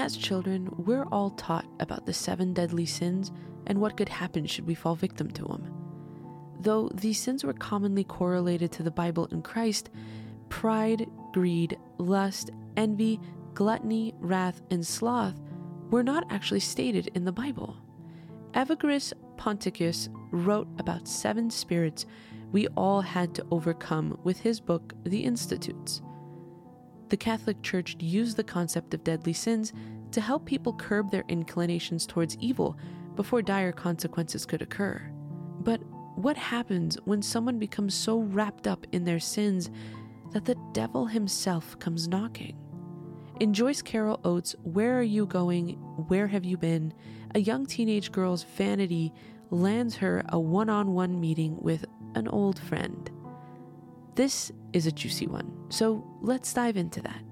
As children, we're all taught about the 7 deadly sins and what could happen should we fall victim to them. Though these sins were commonly correlated to the Bible and Christ, pride, greed, lust, envy, gluttony, wrath, and sloth were not actually stated in the Bible. Evagrius Ponticus wrote about 7 spirits we all had to overcome with his book, The Institutes. The Catholic Church used the concept of deadly sins to help people curb their inclinations towards evil before dire consequences could occur. But what happens when someone becomes so wrapped up in their sins that the devil himself comes knocking? In Joyce Carol Oates' Where Are You Going? Where Have You Been?, a young teenage girl's vanity lands her a one-on-one meeting with an old friend. This is a juicy one, so let's dive into that.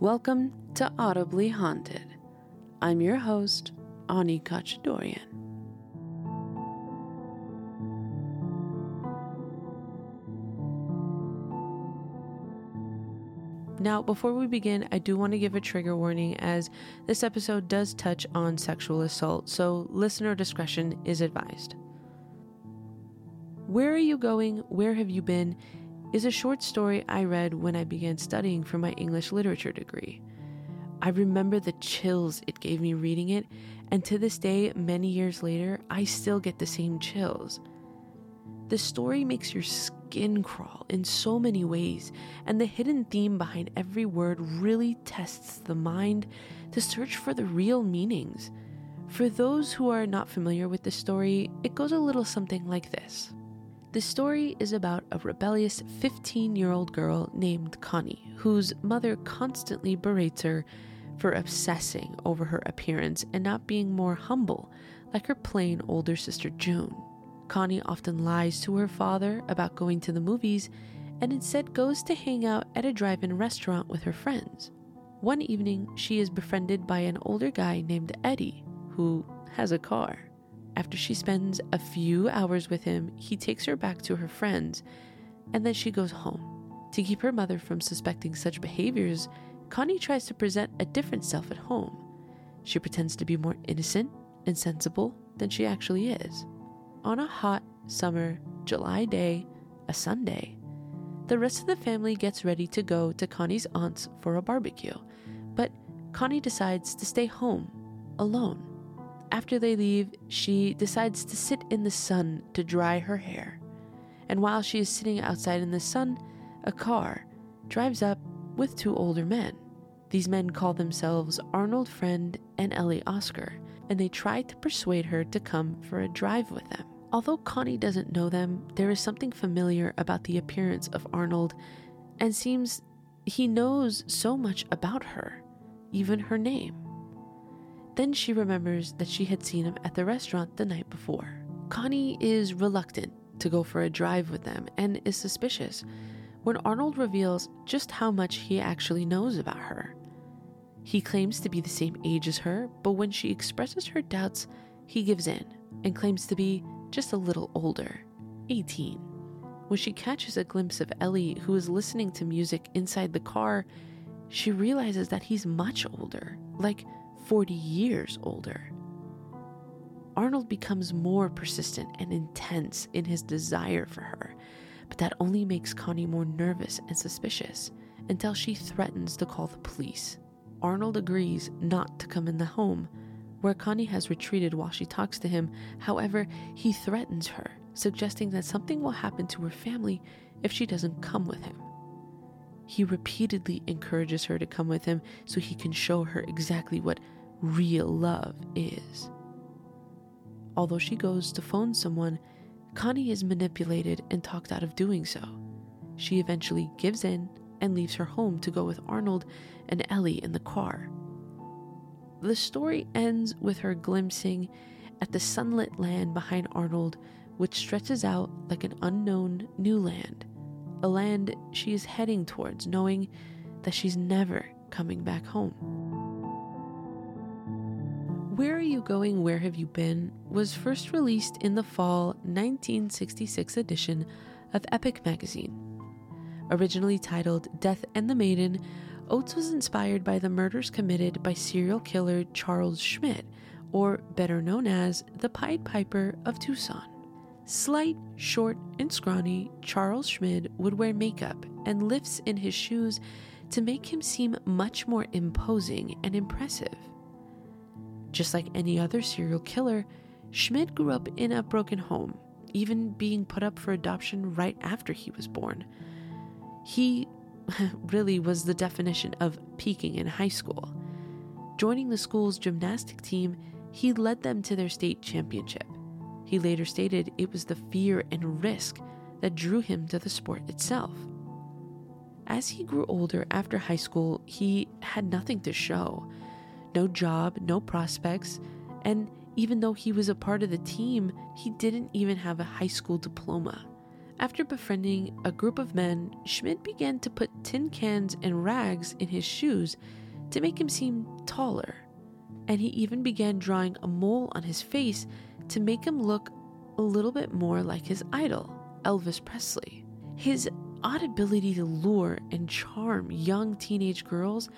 Welcome to Audibly Haunted. I'm your host, Ani Kachadorian. Now, before we begin, I do want to give a trigger warning as this episode does touch on sexual assault, so listener discretion is advised. Where Are You Going? Where Have You Been? Is a short story I read when I began studying for my English literature degree. I remember the chills it gave me reading it, and to this day, many years later, I still get the same chills. The story makes your skin crawl in so many ways, and the hidden theme behind every word really tests the mind to search for the real meanings. For those who are not familiar with the story, it goes a little something like this. The story is about a rebellious 15-year-old girl named Connie, whose mother constantly berates her for obsessing over her appearance and not being more humble like her plain older sister June. Connie often lies to her father about going to the movies and instead goes to hang out at a drive-in restaurant with her friends. One evening, she is befriended by an older guy named Eddie, who has a car. After she spends a few hours with him, he takes her back to her friends, and then she goes home. To keep her mother from suspecting such behaviors, Connie tries to present a different self at home. She pretends to be more innocent and sensible than she actually is. On a hot summer July day, a Sunday, the rest of the family gets ready to go to Connie's aunt's for a barbecue, but Connie decides to stay home, alone. After they leave, she decides to sit in the sun to dry her hair, and while she is sitting outside in the sun, a car drives up with 2 older men. These men call themselves Arnold Friend and Ellie Oscar, and they try to persuade her to come for a drive with them. Although Connie doesn't know them, there is something familiar about the appearance of Arnold, and seems he knows so much about her, even her name. Then she remembers that she had seen him at the restaurant the night before. Connie is reluctant to go for a drive with them and is suspicious when Arnold reveals just how much he actually knows about her. He claims to be the same age as her, but when she expresses her doubts, he gives in and claims to be just a little older, 18. When she catches a glimpse of Ellie, who is listening to music inside the car, she realizes that he's much older, like 40 years older. Arnold becomes more persistent and intense in his desire for her, but that only makes Connie more nervous and suspicious until she threatens to call the police. Arnold agrees not to come in the home, where Connie has retreated while she talks to him. However, he threatens her, suggesting that something will happen to her family if she doesn't come with him. He repeatedly encourages her to come with him so he can show her exactly what real love is. Although she goes to phone someone, Connie is manipulated and talked out of doing so. She eventually gives in and leaves her home to go with Arnold and Ellie in the car. The story ends with her glimpsing at the sunlit land behind Arnold, which stretches out like an unknown new land, a land she is heading towards, knowing that she's never coming back home. Where Are You Going? Where Have You Been? Was first released in the fall 1966 edition of Epic magazine. Originally titled Death and the Maiden, Oates was inspired by the murders committed by serial killer Charles Schmidt, or better known as the Pied Piper of Tucson. Slight, short, and scrawny, Charles Schmidt would wear makeup and lifts in his shoes to make him seem much more imposing and impressive. Just like any other serial killer, Schmidt grew up in a broken home, even being put up for adoption right after he was born. He really was the definition of peaking in high school. Joining the school's gymnastic team, he led them to their state championship. He later stated it was the fear and risk that drew him to the sport itself. As he grew older after high school, he had nothing to show. No job, no prospects, and even though he was a part of the team, he didn't even have a high school diploma. After befriending a group of men, Schmidt began to put tin cans and rags in his shoes to make him seem taller, and he even began drawing a mole on his face to make him look a little bit more like his idol, Elvis Presley. His odd ability to lure and charm young teenage girls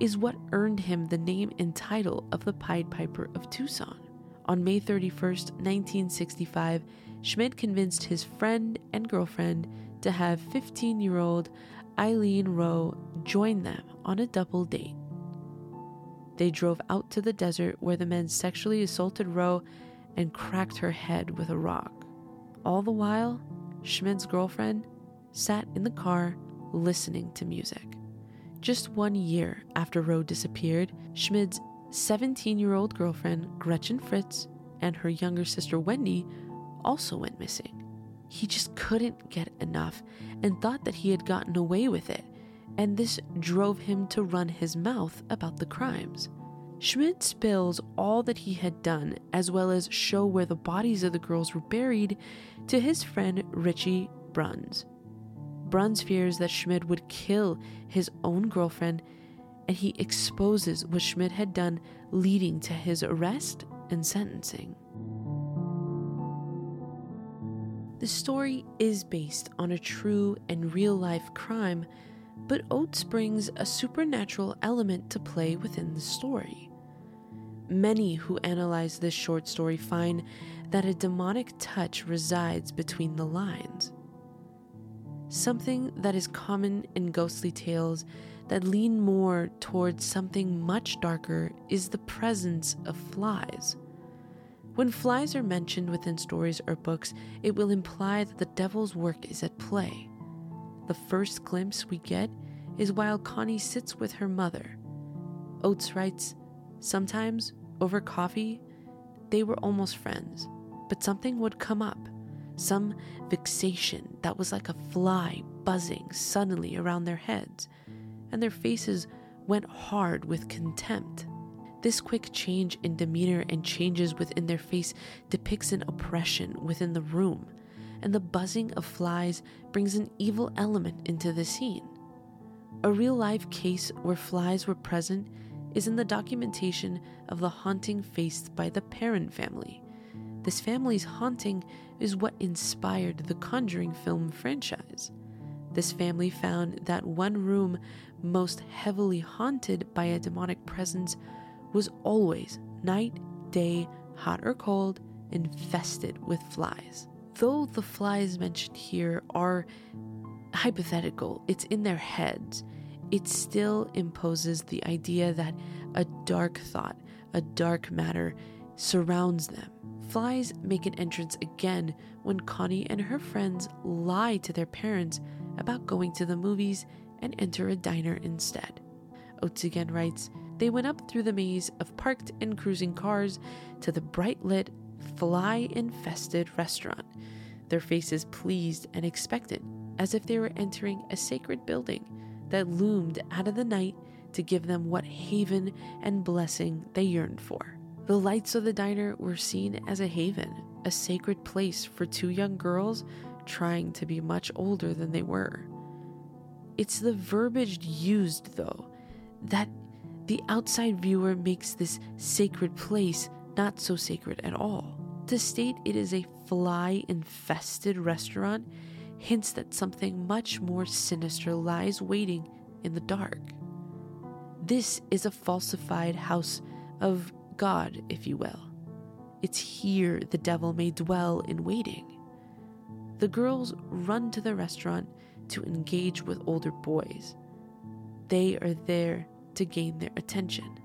is what earned him the name and title of the Pied Piper of Tucson. On May 31st, 1965, Schmidt convinced his friend and girlfriend to have 15-year-old Eileen Rowe join them on a double date. They drove out to the desert where the men sexually assaulted Rowe and cracked her head with a rock. All the while, Schmidt's girlfriend sat in the car listening to music. Just 1 year after Rowe disappeared, Schmidt's 17-year-old girlfriend, Gretchen Fritz, and her younger sister, Wendy, also went missing. He just couldn't get enough and thought that he had gotten away with it, and this drove him to run his mouth about the crimes. Schmidt spills all that he had done, as well as show where the bodies of the girls were buried, to his friend, Richie Bruns. Bruns fears that Schmidt would kill his own girlfriend, and he exposes what Schmidt had done, leading to his arrest and sentencing. The story is based on a true and real-life crime, but Oates brings a supernatural element to play within the story. Many who analyze this short story find that a demonic touch resides between the lines. Something that is common in ghostly tales that lean more towards something much darker is the presence of flies. When flies are mentioned within stories or books, it will imply that the devil's work is at play. The first glimpse we get is while Connie sits with her mother. Oates writes, "Sometimes, over coffee, they were almost friends, but something would come up, some vexation that was like a fly buzzing suddenly around their heads, and their faces went hard with contempt. This quick change in demeanor and changes within their face depicts an oppression within the room, and the buzzing of flies brings an evil element into the scene." A real-life case where flies were present is in the documentation of the haunting faced by the Perron family. This family's haunting is what inspired the Conjuring film franchise. This family found that one room most heavily haunted by a demonic presence was always, night, day, hot or cold, infested with flies. Though the flies mentioned here are hypothetical, it's in their heads, it still imposes the idea that a dark thought, a dark matter, surrounds them. Flies make an entrance again when Connie and her friends lie to their parents about going to the movies and enter a diner instead. Oates again writes, "They went up through the maze of parked and cruising cars to the bright-lit, fly-infested restaurant, their faces pleased and expectant, as if they were entering a sacred building that loomed out of the night to give them what haven and blessing they yearned for. The lights of the diner were seen as a haven, a sacred place for two young girls trying to be much older than they were." It's the verbiage used, though, that the outside viewer makes this sacred place not so sacred at all. To state it is a fly-infested restaurant hints that something much more sinister lies waiting in the dark. This is a falsified house of God, if you will. It's here the devil may dwell in waiting. The girls run to the restaurant to engage with older boys. They are there to gain their attention.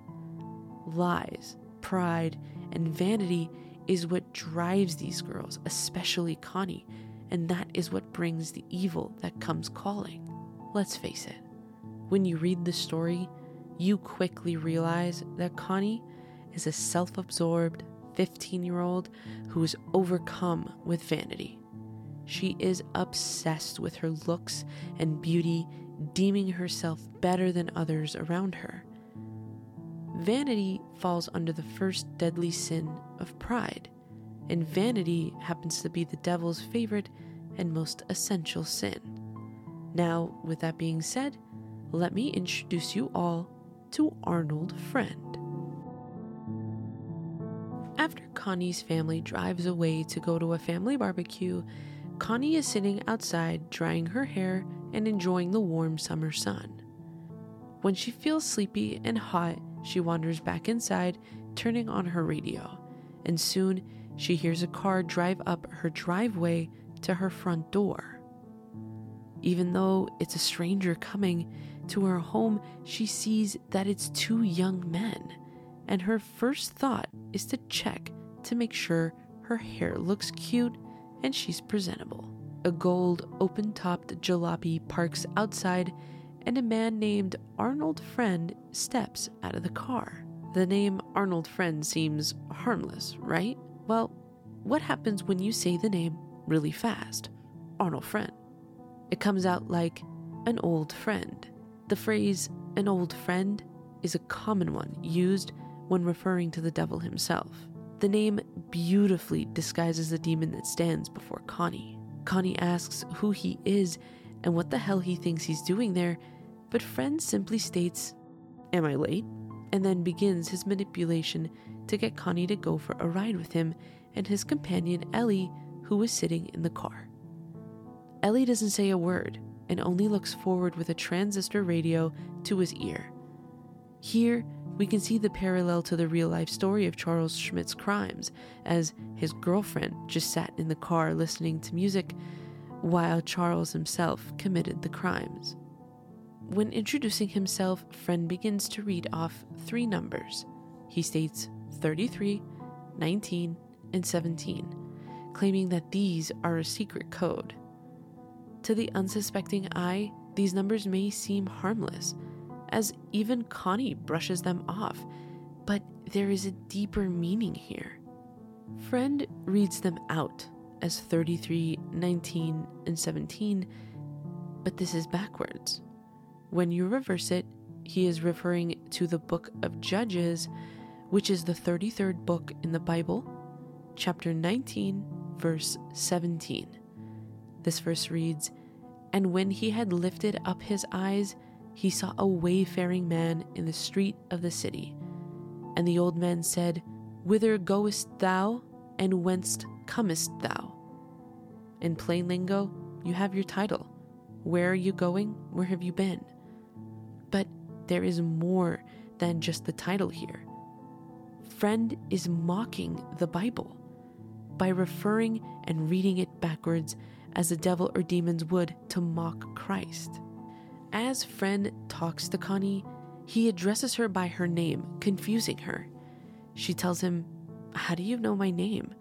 Lies, pride, and vanity is what drives these girls, especially Connie, and that is what brings the evil that comes calling. Let's face it, when you read the story, you quickly realize that Connie is a self-absorbed 15-year-old who is overcome with vanity. She is obsessed with her looks and beauty, deeming herself better than others around her. Vanity falls under the first deadly sin of pride, and vanity happens to be the devil's favorite and most essential sin. Now, with that being said, let me introduce you all to Arnold Friend. After Connie's family drives away to go to a family barbecue, Connie is sitting outside drying her hair and enjoying the warm summer sun. When she feels sleepy and hot, she wanders back inside, turning on her radio, and soon she hears a car drive up her driveway to her front door. Even though it's a stranger coming to her home, she sees that it's two young men, and her first thought is to check to make sure her hair looks cute and she's presentable. A gold, open-topped jalopy parks outside, and a man named Arnold Friend steps out of the car. The name Arnold Friend seems harmless, right? Well, what happens when you say the name really fast? Arnold Friend. It comes out like an old friend. The phrase, an old friend, is a common one used when referring to the devil himself. The name beautifully disguises the demon that stands before Connie. Connie asks who he is and what the hell he thinks he's doing there, but Friend simply states, "Am I late?" and then begins his manipulation to get Connie to go for a ride with him and his companion Ellie, who was sitting in the car. Ellie doesn't say a word and only looks forward with a transistor radio to his ear. Here, we can see the parallel to the real-life story of Charles Schmidt's crimes, as his girlfriend just sat in the car listening to music while Charles himself committed the crimes. When introducing himself, Friend begins to read off three numbers. He states 33, 19, and 17, claiming that these are a secret code. To the unsuspecting eye, these numbers may seem harmless, as even Connie brushes them off, but there is a deeper meaning here. Friend reads them out as 33, 19, and 17, but this is backwards. When you reverse it, he is referring to the book of Judges, which is the 33rd book in the Bible, chapter 19, verse 17. This verse reads, "And when he had lifted up his eyes, he saw a wayfaring man in the street of the city. And the old man said, 'Whither goest thou, and whence comest thou?'" In plain lingo, you have your title. Where are you going? Where have you been? But there is more than just the title here. Friend is mocking the Bible by referring and reading it backwards, as the devil or demons would to mock Christ. As Friend talks to Connie, he addresses her by her name, confusing her. She tells him, "How do you know my name?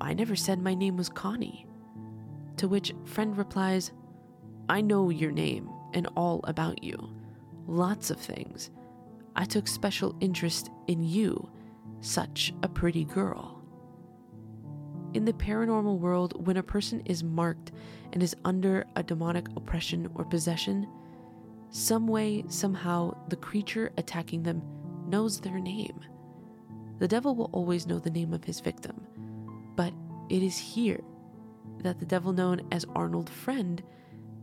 I never said my name was Connie." To which Friend replies, "I know your name and all about you. Lots of things. I took special interest in you. Such a pretty girl." In the paranormal world, when a person is marked and is under a demonic oppression or possession, some way, somehow, the creature attacking them knows their name. The devil will always know the name of his victim, but it is here that the devil known as Arnold Friend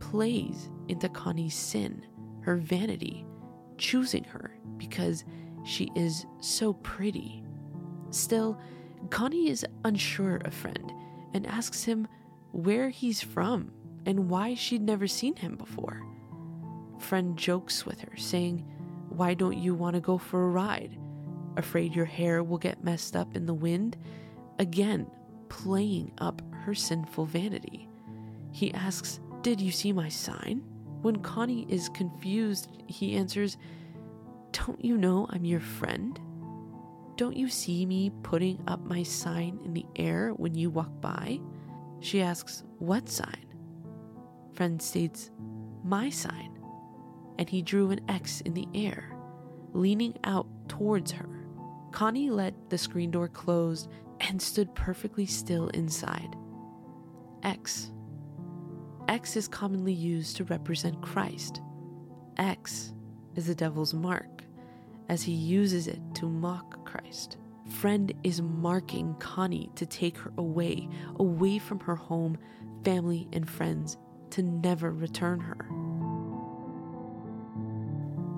plays into Connie's sin, her vanity, choosing her because she is so pretty. Still, Connie is unsure of Friend and asks him where he's from and why she'd never seen him before. Friend jokes with her, saying, "Why don't you want to go for a ride? Afraid your hair will get messed up in the wind?" Again, playing up her sinful vanity. He asks, "Did you see my sign?" When Connie is confused, he answers, "Don't you know I'm your friend? Don't you see me putting up my sign in the air when you walk by?" She asks, "What sign?" Friend states, "My sign." And he drew an X in the air, leaning out towards her. Connie let the screen door close and stood perfectly still inside. X. X is commonly used to represent Christ. X is the devil's mark, as he uses it to mock Christ. Friend is marking Connie to take her away from her home, family, and friends, to never return her.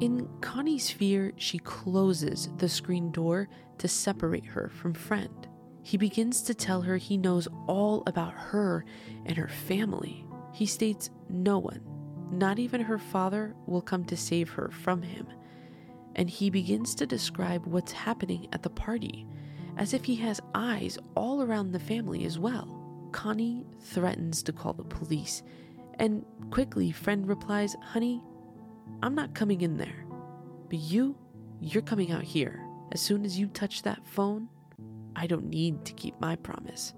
In Connie's fear, she closes the screen door to separate her from Friend. He begins to tell her he knows all about her and her family. He states no one, not even her father, will come to save her from him. And he begins to describe what's happening at the party, as if he has eyes all around the family as well. Connie threatens to call the police, and quickly Friend replies, "Honey, I'm not coming in there, but you're coming out here. As soon as you touch that phone, I don't need to keep my promise,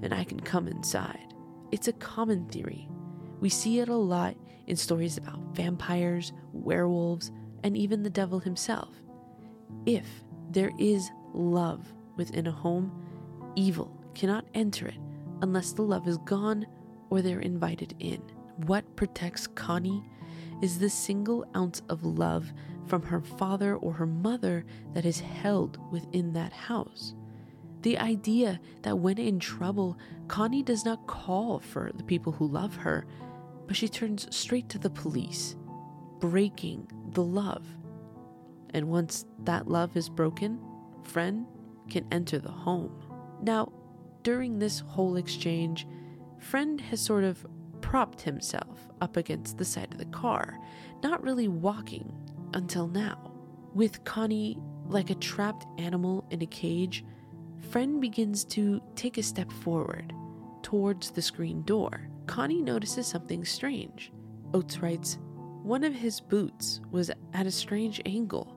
and I can come inside." It's a common theory. We see it a lot in stories about vampires, werewolves, and even the devil himself. If there is love within a home, evil cannot enter it unless the love is gone or they're invited in. What protects Connie is the single ounce of love from her father or her mother that is held within that house. The idea that when in trouble, Connie does not call for the people who love her, but she turns straight to the police, breaking the love. And once that love is broken, Friend can enter the home. Now, during this whole exchange, Friend has sort of propped himself up against the side of the car, not really walking until now. With Connie like a trapped animal in a cage, Friend begins to take a step forward towards the screen door. Connie notices something strange. Oates writes, "One of his boots was at a strange angle,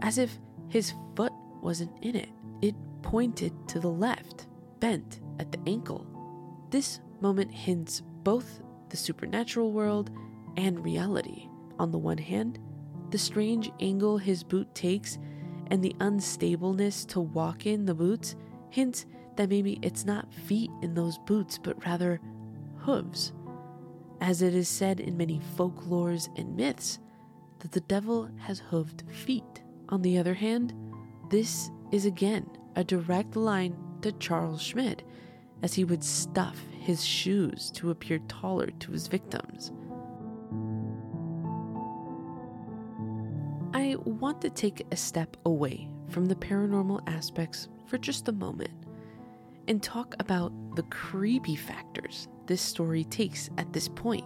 as if his foot wasn't in it. It pointed to the left, bent at the ankle. This moment hints both the supernatural world and reality. On the one hand, the strange angle his boot takes and the unstableness to walk in the boots hints that maybe it's not feet in those boots, but rather hooves. As it is said in many folklores and myths that the devil has hooved feet. On the other hand, this is again a direct line to Charles Schmidt, as he would stuff his shoes to appear taller to his victims." I want to take a step away from the paranormal aspects for just a moment and talk about the creepy factors this story takes at this point.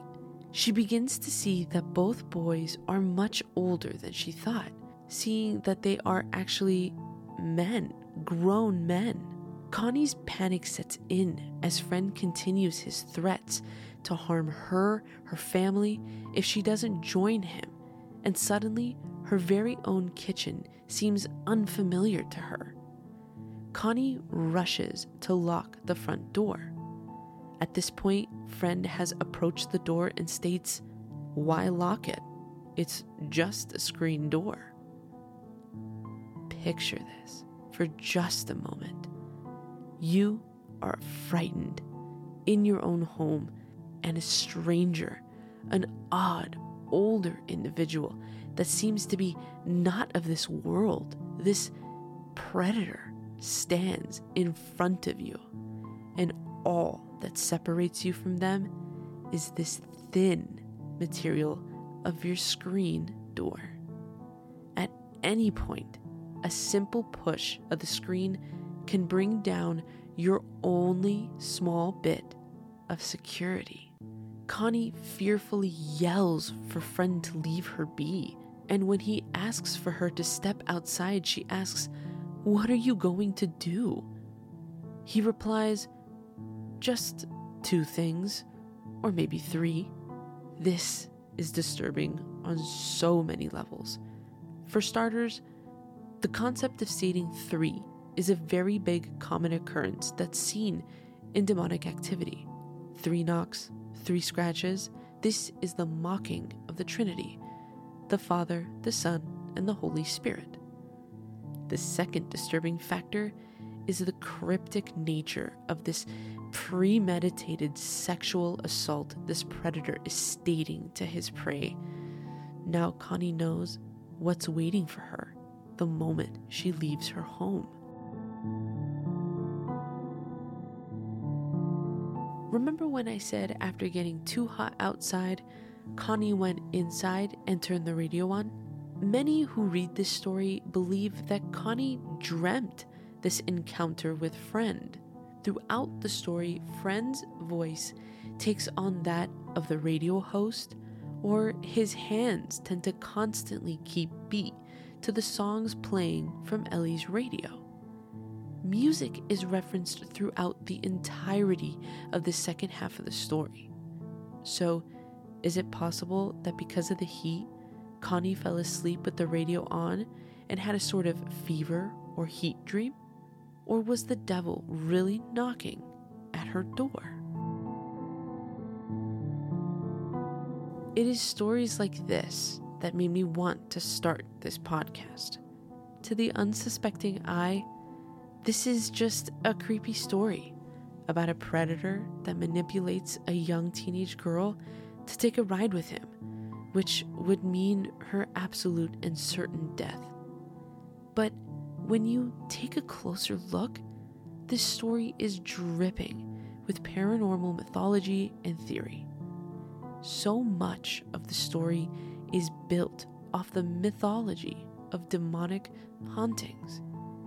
She begins to see that both boys are much older than she thought, seeing that they are actually men, grown men. Connie's panic sets in as Friend continues his threats to harm her, her family, if she doesn't join him, and suddenly her very own kitchen seems unfamiliar to her. Connie rushes to lock the front door. At this point, Friend has approached the door and states, "Why lock it? It's just a screen door." Picture this for just a moment. You are frightened in your own home, and a stranger, an odd, older individual that seems to be not of this world, this predator, stands in front of you, and all that separates you from them is this thin material of your screen door. At any point, a simple push of the screen can bring down your only small bit of security. Connie fearfully yells for Friend to leave her be, and when he asks for her to step outside, she asks, "What are you going to do?" He replies, "Just two things, or maybe three." This is disturbing on so many levels. For starters, the concept of stating three is a very big common occurrence that's seen in demonic activity. Three knocks, three scratches, this is the mocking of the Trinity, the Father, the Son, and the Holy Spirit. The second disturbing factor is the cryptic nature of this premeditated sexual assault this predator is stating to his prey. Now Connie knows what's waiting for her the moment she leaves her home. Remember when I said after getting too hot outside, Connie went inside and turned the radio on? Many who read this story believe that Connie dreamt this encounter with Friend. Throughout the story, Friend's voice takes on that of the radio host, or his hands tend to constantly keep beat to the songs playing from Ellie's radio. Music is referenced throughout the entirety of the second half of the story. So, is it possible that because of the heat, Connie fell asleep with the radio on and had a sort of fever or heat dream? Or was the devil really knocking at her door? It is stories like this that made me want to start this podcast. To the unsuspecting eye, this is just a creepy story about a predator that manipulates a young teenage girl to take a ride with him, which would mean her absolute and certain death. But when you take a closer look, this story is dripping with paranormal mythology and theory. So much of the story is built off the mythology of demonic hauntings,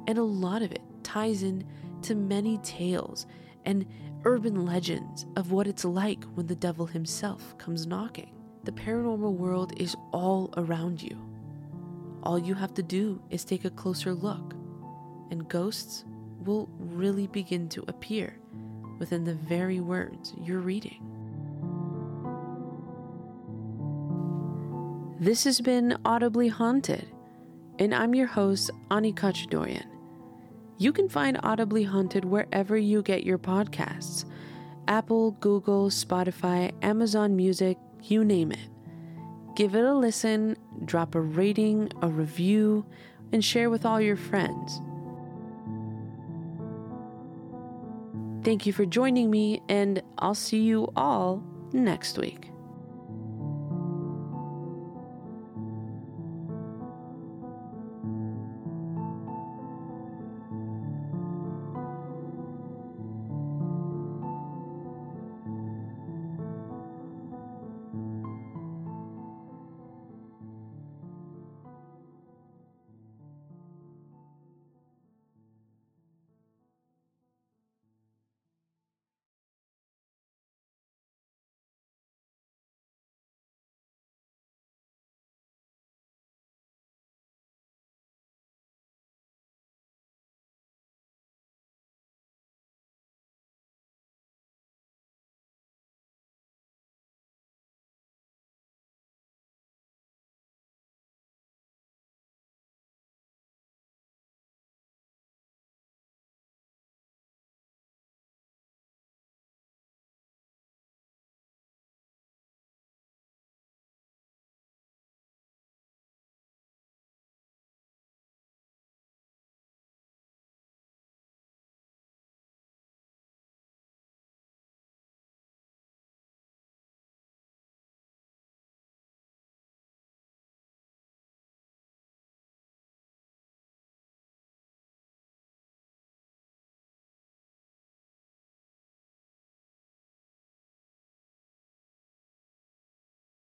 and a lot of it ties in to many tales and urban legends of what it's like when the devil himself comes knocking. The paranormal world is all around you. All you have to do is take a closer look, and ghosts will really begin to appear within the very words you're reading. This has been Audibly Haunted, and I'm your host, Ani Kachadorian. You can find Audibly Haunted wherever you get your podcasts: Apple, Google, Spotify, Amazon Music, you name it. Give it a listen, drop a rating, a review, and share with all your friends. Thank you for joining me, and I'll see you all next week.